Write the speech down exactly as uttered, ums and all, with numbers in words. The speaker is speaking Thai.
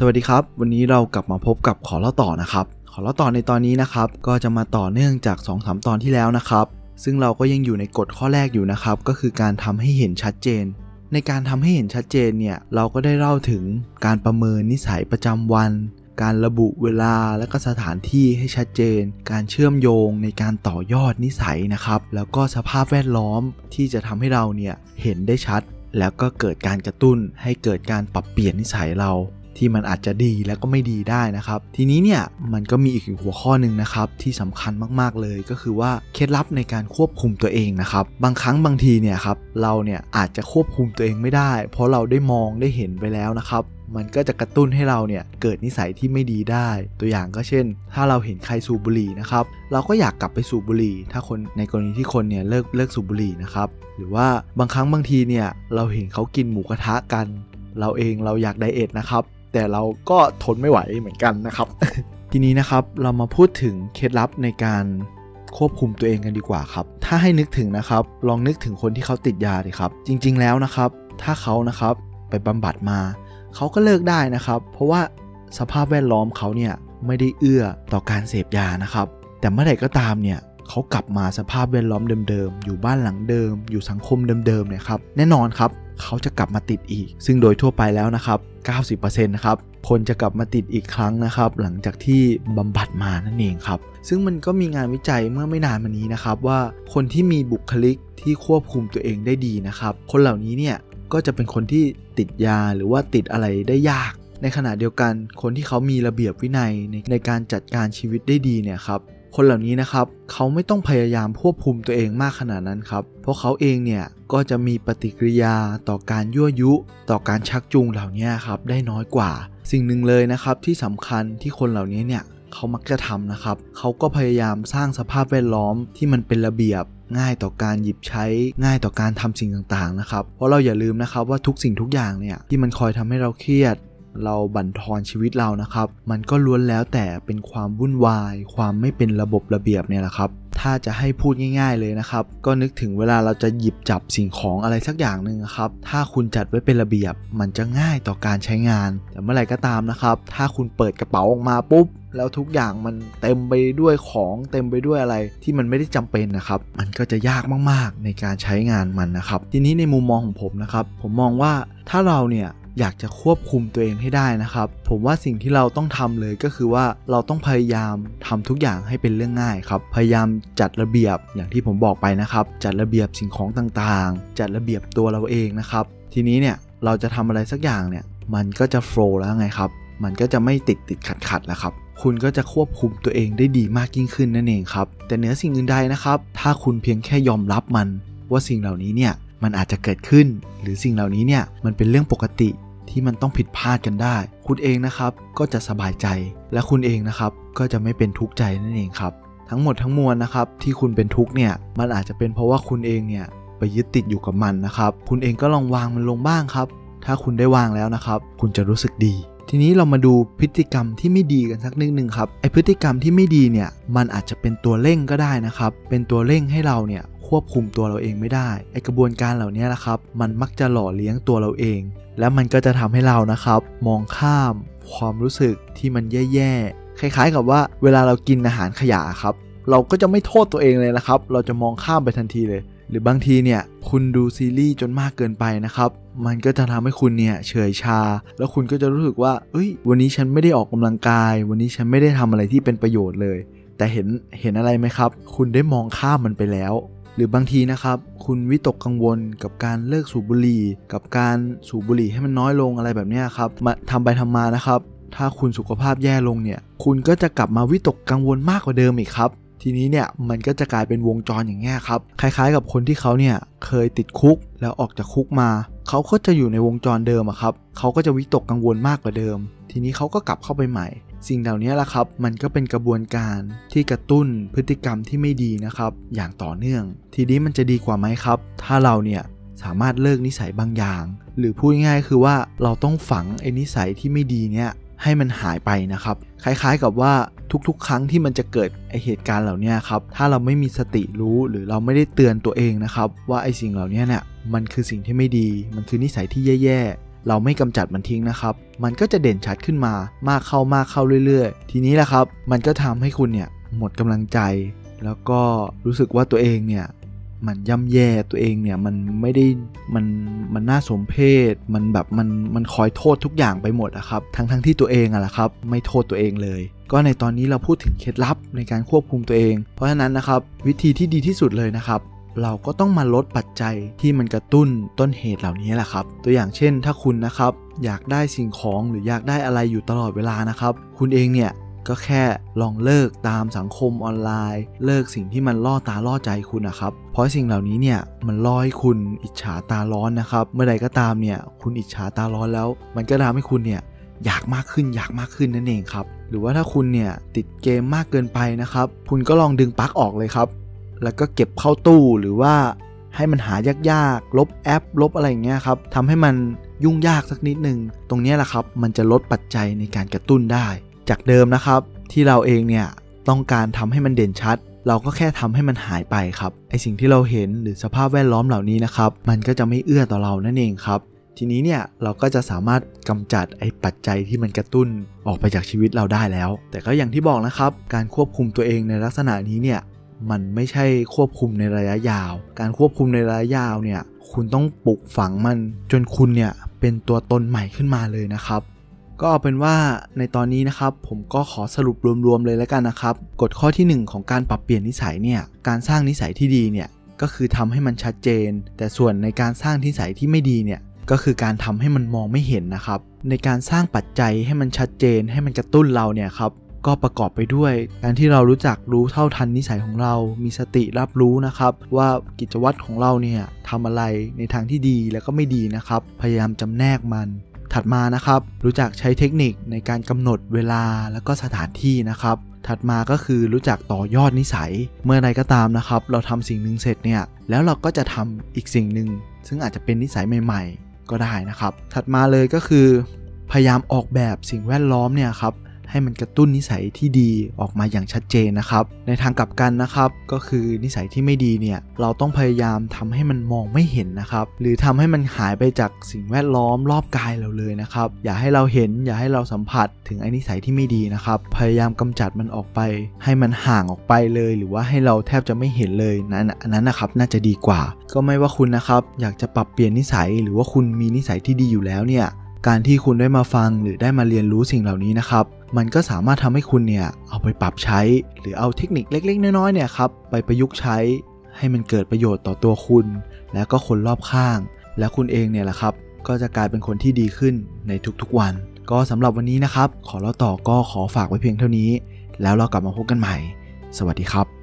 สวัสดีครับวันนี้เรากลับมาพบกับขอเล่าต่อนะครับขอเล่าต่อในตอนนี้นะครับก็จะมาต่อเนื่องจาก สองถึงสาม ตอนที่แล้วนะครับซึ่งเราก็ยังอยู่ในกฎข้อแรกอยู่นะครับก็คือการทำให้เห็นชัดเจนในการทำให้เห็นชัดเจนเนี่ยเราก็ได้เล่าถึงการประเมินนิสัยประจำวันการระบุเวลาและก็สถานที่ให้ชัดเจนการเชื่อมโยงในการต่อยอดนิสัยนะครับแล้วก็สภาพแวดล้อมที่จะทำให้เราเนี่ยเห็นได้ชัดแล้วก็เกิดการกระตุ้นให้เกิดการปรับเปลี่ยนนิสัยเราที่มันอาจจะดีแล้วก็ไม่ดีได้นะครับทีนี้เนี่ยมันก็มีอีกหัวข้อหนึ่งนะครับที่สำคัญมากๆเลยก็คือว่าเคล็ดลับในการควบคุมตัวเองนะครับบางครั้งบางทีเนี่ยครับเราเนี่ยอาจจะควบคุมตัวเองไม่ได้เพราะเราได้มองได้เห็นไปแล้วนะครับมันก็จะกระตุ้นให้เราเนี่ยเกิดนิสัยที่ไม่ดีได้ตัวอย่างก็เช่นถ้าเราเห็นใครสูบบุหรี่นะครับเราก็อยากกลับไปสูบบุหรี่ถ้าคนในกรณีที่คนเนี่ยเลิกเลิกสูบบุหรี่นะครับหรือว่าบางครั้งบางทีเนี่ยเราเห็นเขากินหมูกระทะกันเราเองเราอยากไดเอทนะครับแต่เราก็ทนไม่ไหวเหมือนกันนะครับ ทีนี้นะครับเรามาพูดถึงเคล็ดลับในการควบคุมตัวเองกันดีกว่าครับถ้าให้นึกถึงนะครับลองนึกถึงคนที่เขาติดยาดิครับจริงๆแล้วนะครับถ้าเขานะครับไปบำบัดมาเขาก็เลิกได้นะครับเพราะว่าสภาพแวดล้อมเขาเนี่ยไม่ได้เอื้อต่อการเสพยานะครับแต่เมื่อไหร่ก็ตามเนี่ยเขากลับมาสภาพแวดล้อมเดิมๆอยู่บ้านหลังเดิมอยู่สังคมเดิมๆเนี่ยครับแน่นอนครับเขาจะกลับมาติดอีกซึ่งโดยทั่วไปแล้วนะครับ เก้าสิบเปอร์เซ็นต์ นะครับคนจะกลับมาติดอีกครั้งนะครับหลังจากที่บำบัดมานั่นเองครับซึ่งมันก็มีงานวิจัยเมื่อไม่นานมานี้นะครับว่าคนที่มีบุคลิกที่ควบคุมตัวเองได้ดีนะครับคนเหล่านี้เนี่ยก็จะเป็นคนที่ติดยาหรือว่าติดอะไรได้ยากในขณะเดียวกันคนที่เขามีระเบียบวินัยในการจัดการชีวิตได้ดีเนี่ยครับคนเหล่านี้นะครับเขาไม่ต้องพยายามควบคุมตัวเองมากขนาดนั้นครับเพราะเขาเองเนี่ยก็จะมีปฏิกิริยาต่อการยั่วยุต่อการชักจูงเหล่านี้ครับได้น้อยกว่าสิ่งหนึ่งเลยนะครับที่สำคัญที่คนเหล่านี้เนี่ยเขามักจะทำนะครับเขาก็พยายามสร้างสภาพแวดล้อมที่มันเป็นระเบียบง่ายต่อการหยิบใช้ง่ายต่อการทำสิ่งต่างๆนะครับเพราะเราอย่าลืมนะครับว่าทุกสิ่งทุกอย่างเนี่ยที่มันคอยทำให้เราเครียดเราบั่นทอนชีวิตเรานะครับมันก็ล้วนแล้วแต่เป็นความวุ่นวายความไม่เป็นระบบระเบียบเนี่ยแหละครับถ้าจะให้พูดง่ายๆเลยนะครับก็นึกถึงเวลาเราจะหยิบจับสิ่งของอะไรสักอย่างหนึ่งครับถ้าคุณจัดไว้เป็นระเบียบมันจะง่ายต่อการใช้งานแต่เมื่อไหร่ก็ตามนะครับถ้าคุณเปิดกระเป๋าออกมาปุ๊บแล้วทุกอย่างมันเต็มไปด้วยของเต็มไปด้วยอะไรที่มันไม่ได้จำเป็นนะครับมันก็จะยากมากๆในการใช้งานมันนะครับทีนี้ในมุมมองของผมนะครับผมมองว่าถ้าเราเนี่ยอยากจะควบคุมตัวเองให้ได้นะครับผมว่าสิ่งที่เราต้องทำเลยก็คือว่าเราต้องพยายามทำทุกอย่างให้เป็นเรื่องง่ายครับพยายามจัดระเบียบอย่างที่ผมบอกไปนะครับจัดระเบียบสิ่งของต่างๆจัดระเบียบตัวเราเองนะครับทีนี้เนี่ยเราจะทำอะไรสักอย่างเนี่ยมันก็จะโฟล์แล้วไงครับมันก็จะไม่ติดติดขัดขัดแล้วครับคุณก็จะควบคุมตัวเองได้ดีมากยิ่งขึ้นนั่นเองครับแต่เหนือสิ่งอื่นใดนะครับถ้าคุณเพียงแค่ยอมรับมันว่าสิ่งเหล่านี้เนี่ยมันอาจจะเกิดขึ้นหรือสิ่งเหล่านี้เนี่ยมันเป็นเรื่องปกติที่มันต้องผิดพลาดกันได้คุณเองนะครับก็จะสบายใจและคุณเองนะครับก็จะไม่เป็นทุกข์ใจนั่นเองครับทั้งหมดทั้งมวลนะครับที่คุณเป็นทุกข์เนี่ยมันอาจจะเป็นเพราะว่าคุณเองเนี่ยไปยึดติดอยู่กับมันนะครับคุณเองก็ลองวางมันลงบ้างครับถ้าคุณได้วางแล้วนะครับคุณจะรู้สึกดีทีนี้เรามาดูพฤติกรรมที่ไม่ดีกันสักนิดนึงครับไอพฤติกรรมที่ไม่ดีเนี่ยมันอาจจะเป็นตัวเร่งก็ได้นะครับเป็นตัวเร่งให้เราเนี่ยควบคุมตัวเราเองไม่ได้ไอกระบวนการเหล่านี้แหละครับมันมักจะหล่อเลี้ยงตัวเราเองและมันก็จะทำให้เรานะครับมองข้ามความรู้สึกที่มันแย่ๆคล้ายๆกับว่าเวลาเรากินอาหารขยะครับเราก็จะไม่โทษตัวเองเลยนะครับเราจะมองข้ามไปทันทีเลยหรือบางทีเนี่ยคุณดูซีรีส์จนมากเกินไปนะครับมันก็จะทำให้คุณเนี่ยเฉยชาแล้วคุณก็จะรู้สึกว่าเอ้ยวันนี้ฉันไม่ได้ออกกำลังกายวันนี้ฉันไม่ได้ทำอะไรที่เป็นประโยชน์เลยแต่เห็นเห็นอะไรไหมครับคุณได้มองข้ามมันไปแล้วหรือบางทีนะครับคุณวิตกกังวลกับการเลิกสูบบุหรี่กับการสูบบุหรี่ให้มันน้อยลงอะไรแบบนี้ครับมาทำไปทำมานะครับถ้าคุณสุขภาพแย่ลงเนี่ยคุณก็จะกลับมาวิตกกังวลมากกว่าเดิมอีกครับทีนี้เนี่ยมันก็จะกลายเป็นวงจรอย่างนี้ครับคล้ายๆกับคนที่เขาเนี่ยเคยติดคุกแล้วออกจากคุกมาเขาก็จะอยู่ในวงจรเดิมอะครับเขาก็จะวิตกกังวลมากกว่าเดิมทีนี้เขาก็กลับเข้าไปใหม่สิ่งเหล่านี้แหละครับมันก็เป็นกระบวนการที่กระตุ้นพฤติกรรมที่ไม่ดีนะครับอย่างต่อเนื่องทีนี้มันจะดีกว่าไหมครับถ้าเราเนี่ยสามารถเลิกนิสัยบางอย่างหรือพูดง่ายๆคือว่าเราต้องฝังไอ้นิสัยที่ไม่ดีเนี่ยให้มันหายไปนะครับคล้ายๆกับว่าทุกๆครั้งที่มันจะเกิดไอเหตุการณ์เหล่านี้ครับถ้าเราไม่มีสติรู้หรือเราไม่ได้เตือนตัวเองนะครับว่าไอสิ่งเหล่านี้เนี่ยมันคือสิ่งที่ไม่ดีมันคือนิสัยที่แย่ๆ เราไม่กำจัดมันทิ้งนะครับมันก็จะเด่นชัดขึ้นมามากเข้ามากเข้าเรื่อยๆทีนี้แหละครับมันก็ทำให้คุณเนี่ยหมดกำลังใจแล้วก็รู้สึกว่าตัวเองเนี่ยมันย่ำแย่ตัวเองเนี่ยมันไม่ได้มันมันน่าสมเพชมันแบบมันมันคอยโทษทุกอย่างไปหมดนะครับทั้งทั้งที่ตัวเองอะล่ะครับไม่โทษตัวเองเลยก็ในตอนนี้เราพูดถึงเคล็ดลับในการควบคุมตัวเองเพราะฉะนั้นนะครับวิธีที่ดีที่สุดเลยนะครับเราก็ต้องมาลดปัจจัยที่มันกระตุ้นต้นเหตุเหล่านี้แหละครับตัวอย่างเช่นถ้าคุณนะครับอยากได้สิ่งของหรืออยากได้อะไรอยู่ตลอดเวลานะครับคุณเองเนี่ยก็แค่ลองเลิกตามสังคมออนไลน์เลิกสิ่งที่มันล่อตาล่อใจคุณนะครับเพราะสิ่งเหล่านี้เนี่ยมันล่อให้คุณอิจฉาตาร้อนนะครับเมื่อใดก็ตามเนี่ยคุณอิจฉาตาร้อนแล้วมันก็ทำให้คุณเนี่ยอยากมากขึ้นอยากมากขึ้นนั่นเองครับหรือว่าถ้าคุณเนี่ยติดเกมมากเกินไปนะครับคุณก็ลองดึงปลั๊กออกเลยครับแล้วก็เก็บเข้าตู้หรือว่าให้มันหายากๆลบแอปลบอะไรอย่างเงี้ยครับทำให้มันยุ่งยากสักนิดนึงตรงนี้แหละครับมันจะลดปัจจัยในการกระตุ้นได้จากเดิมนะครับที่เราเองเนี่ยต้องการทำให้มันเด่นชัดเราก็แค่ทำให้มันหายไปครับไอสิ่งที่เราเห็นหรือสภาพแวดล้อมเหล่านี้นะครับมันก็จะไม่เอื้อต่อเรานั่นเองครับทีนี้เนี่ยเราก็จะสามารถกำจัดไอปัจจัยที่มันกระตุ้นออกไปจากชีวิตเราได้แล้วแต่ก็อย่างที่บอกนะครับการควบคุมตัวเองในลักษณะนี้เนี่ยมันไม่ใช่ควบคุมในระยะยาวการควบคุมในระยะยาวเนี่ยคุณต้องปลูกฝังมันจนคุณเนี่ยเป็นตัวตนใหม่ขึ้นมาเลยนะครับก็เอาเป็นว่าในตอนนี้นะครับผมก็ขอสรุปรวมๆเลยแล้วกันนะครับกฎข้อที่หนึ่งของการปรับเปลี่ยนนิสัยเนี่ยการสร้างนิสัยที่ดีเนี่ยก็คือทำให้มันชัดเจนแต่ส่วนในการสร้างนิสัยที่ไม่ดีเนี่ยก็คือการทำให้มันมองไม่เห็นนะครับในการสร้างปัจจัยให้มันชัดเจนให้มันกระตุ้นเราเนี่ยครับก็ประกอบไปด้วยการที่เรารู้จักรู้เท่าทันนิสัยของเรามีสติรับรู้นะครับว่ากิจวัตรของเราเนี่ยทำอะไรในทางที่ดีแล้วก็ไม่ดีนะครับพยายามจำแนกมันถัดมานะครับรู้จักใช้เทคนิคในการกำหนดเวลาแล้วก็สถานที่นะครับถัดมาก็คือรู้จักต่อยอดนิสัยเมื่อใดก็ตามนะครับเราทำสิ่งหนึ่งเสร็จเนี่ยแล้วเราก็จะทำอีกสิ่งหนึ่งซึ่งอาจจะเป็นนิสัยใหม่ๆก็ได้นะครับถัดมาเลยก็คือพยายามออกแบบสิ่งแวดล้อมเนี่ยครับให้มันกระตุ้นนิสัยที่ดีออกมาอย่างชัดเจนนะครับในทางกลับกันนะครับก็คือนิสัยที่ไม่ดีเนี่ยเราต้องพยายามทำให้มันมองไม่เห็นนะครับหรือทำให้มันหายไปจากสิ่งแวดล้อมรอบกายเราเลยนะครับอย่าให้เราเห็นอย่าให้เราสัมผัสถึงไอ้นิสัยที่ไม่ดีนะครับพยายามกำจัดมันออกไปให้มันห่างออกไปเลยหรือว่าให้เราแทบจะไม่เห็นเลยนั้นอันนั้นนะครับน่าจะดีกว่าก็ไม่ว่าคุณนะครับอยากจะปรับเปลี่ยนนิสัยหรือว่าคุณมีนิสัยที่ดีอยู่แล้วเนี่ยการที่คุณได้มาฟังหรือได้มาเรียนรู้สิ่งเหล่านี้นะครับมันก็สามารถทำให้คุณเนี่ยเอาไปปรับใช้หรือเอาเทคนิคเล็กๆน้อยๆเนี่ยครับไปประยุกต์ใช้ให้มันเกิดประโยชน์ต่อตัวคุณและก็คนรอบข้างและคุณเองเนี่ยแหละครับก็จะกลายเป็นคนที่ดีขึ้นในทุกๆวันก็สำหรับวันนี้นะครับขอเล่าต่อก็ขอฝากไว้เพียงเท่านี้แล้วเรากลับมาพบกันใหม่สวัสดีครับ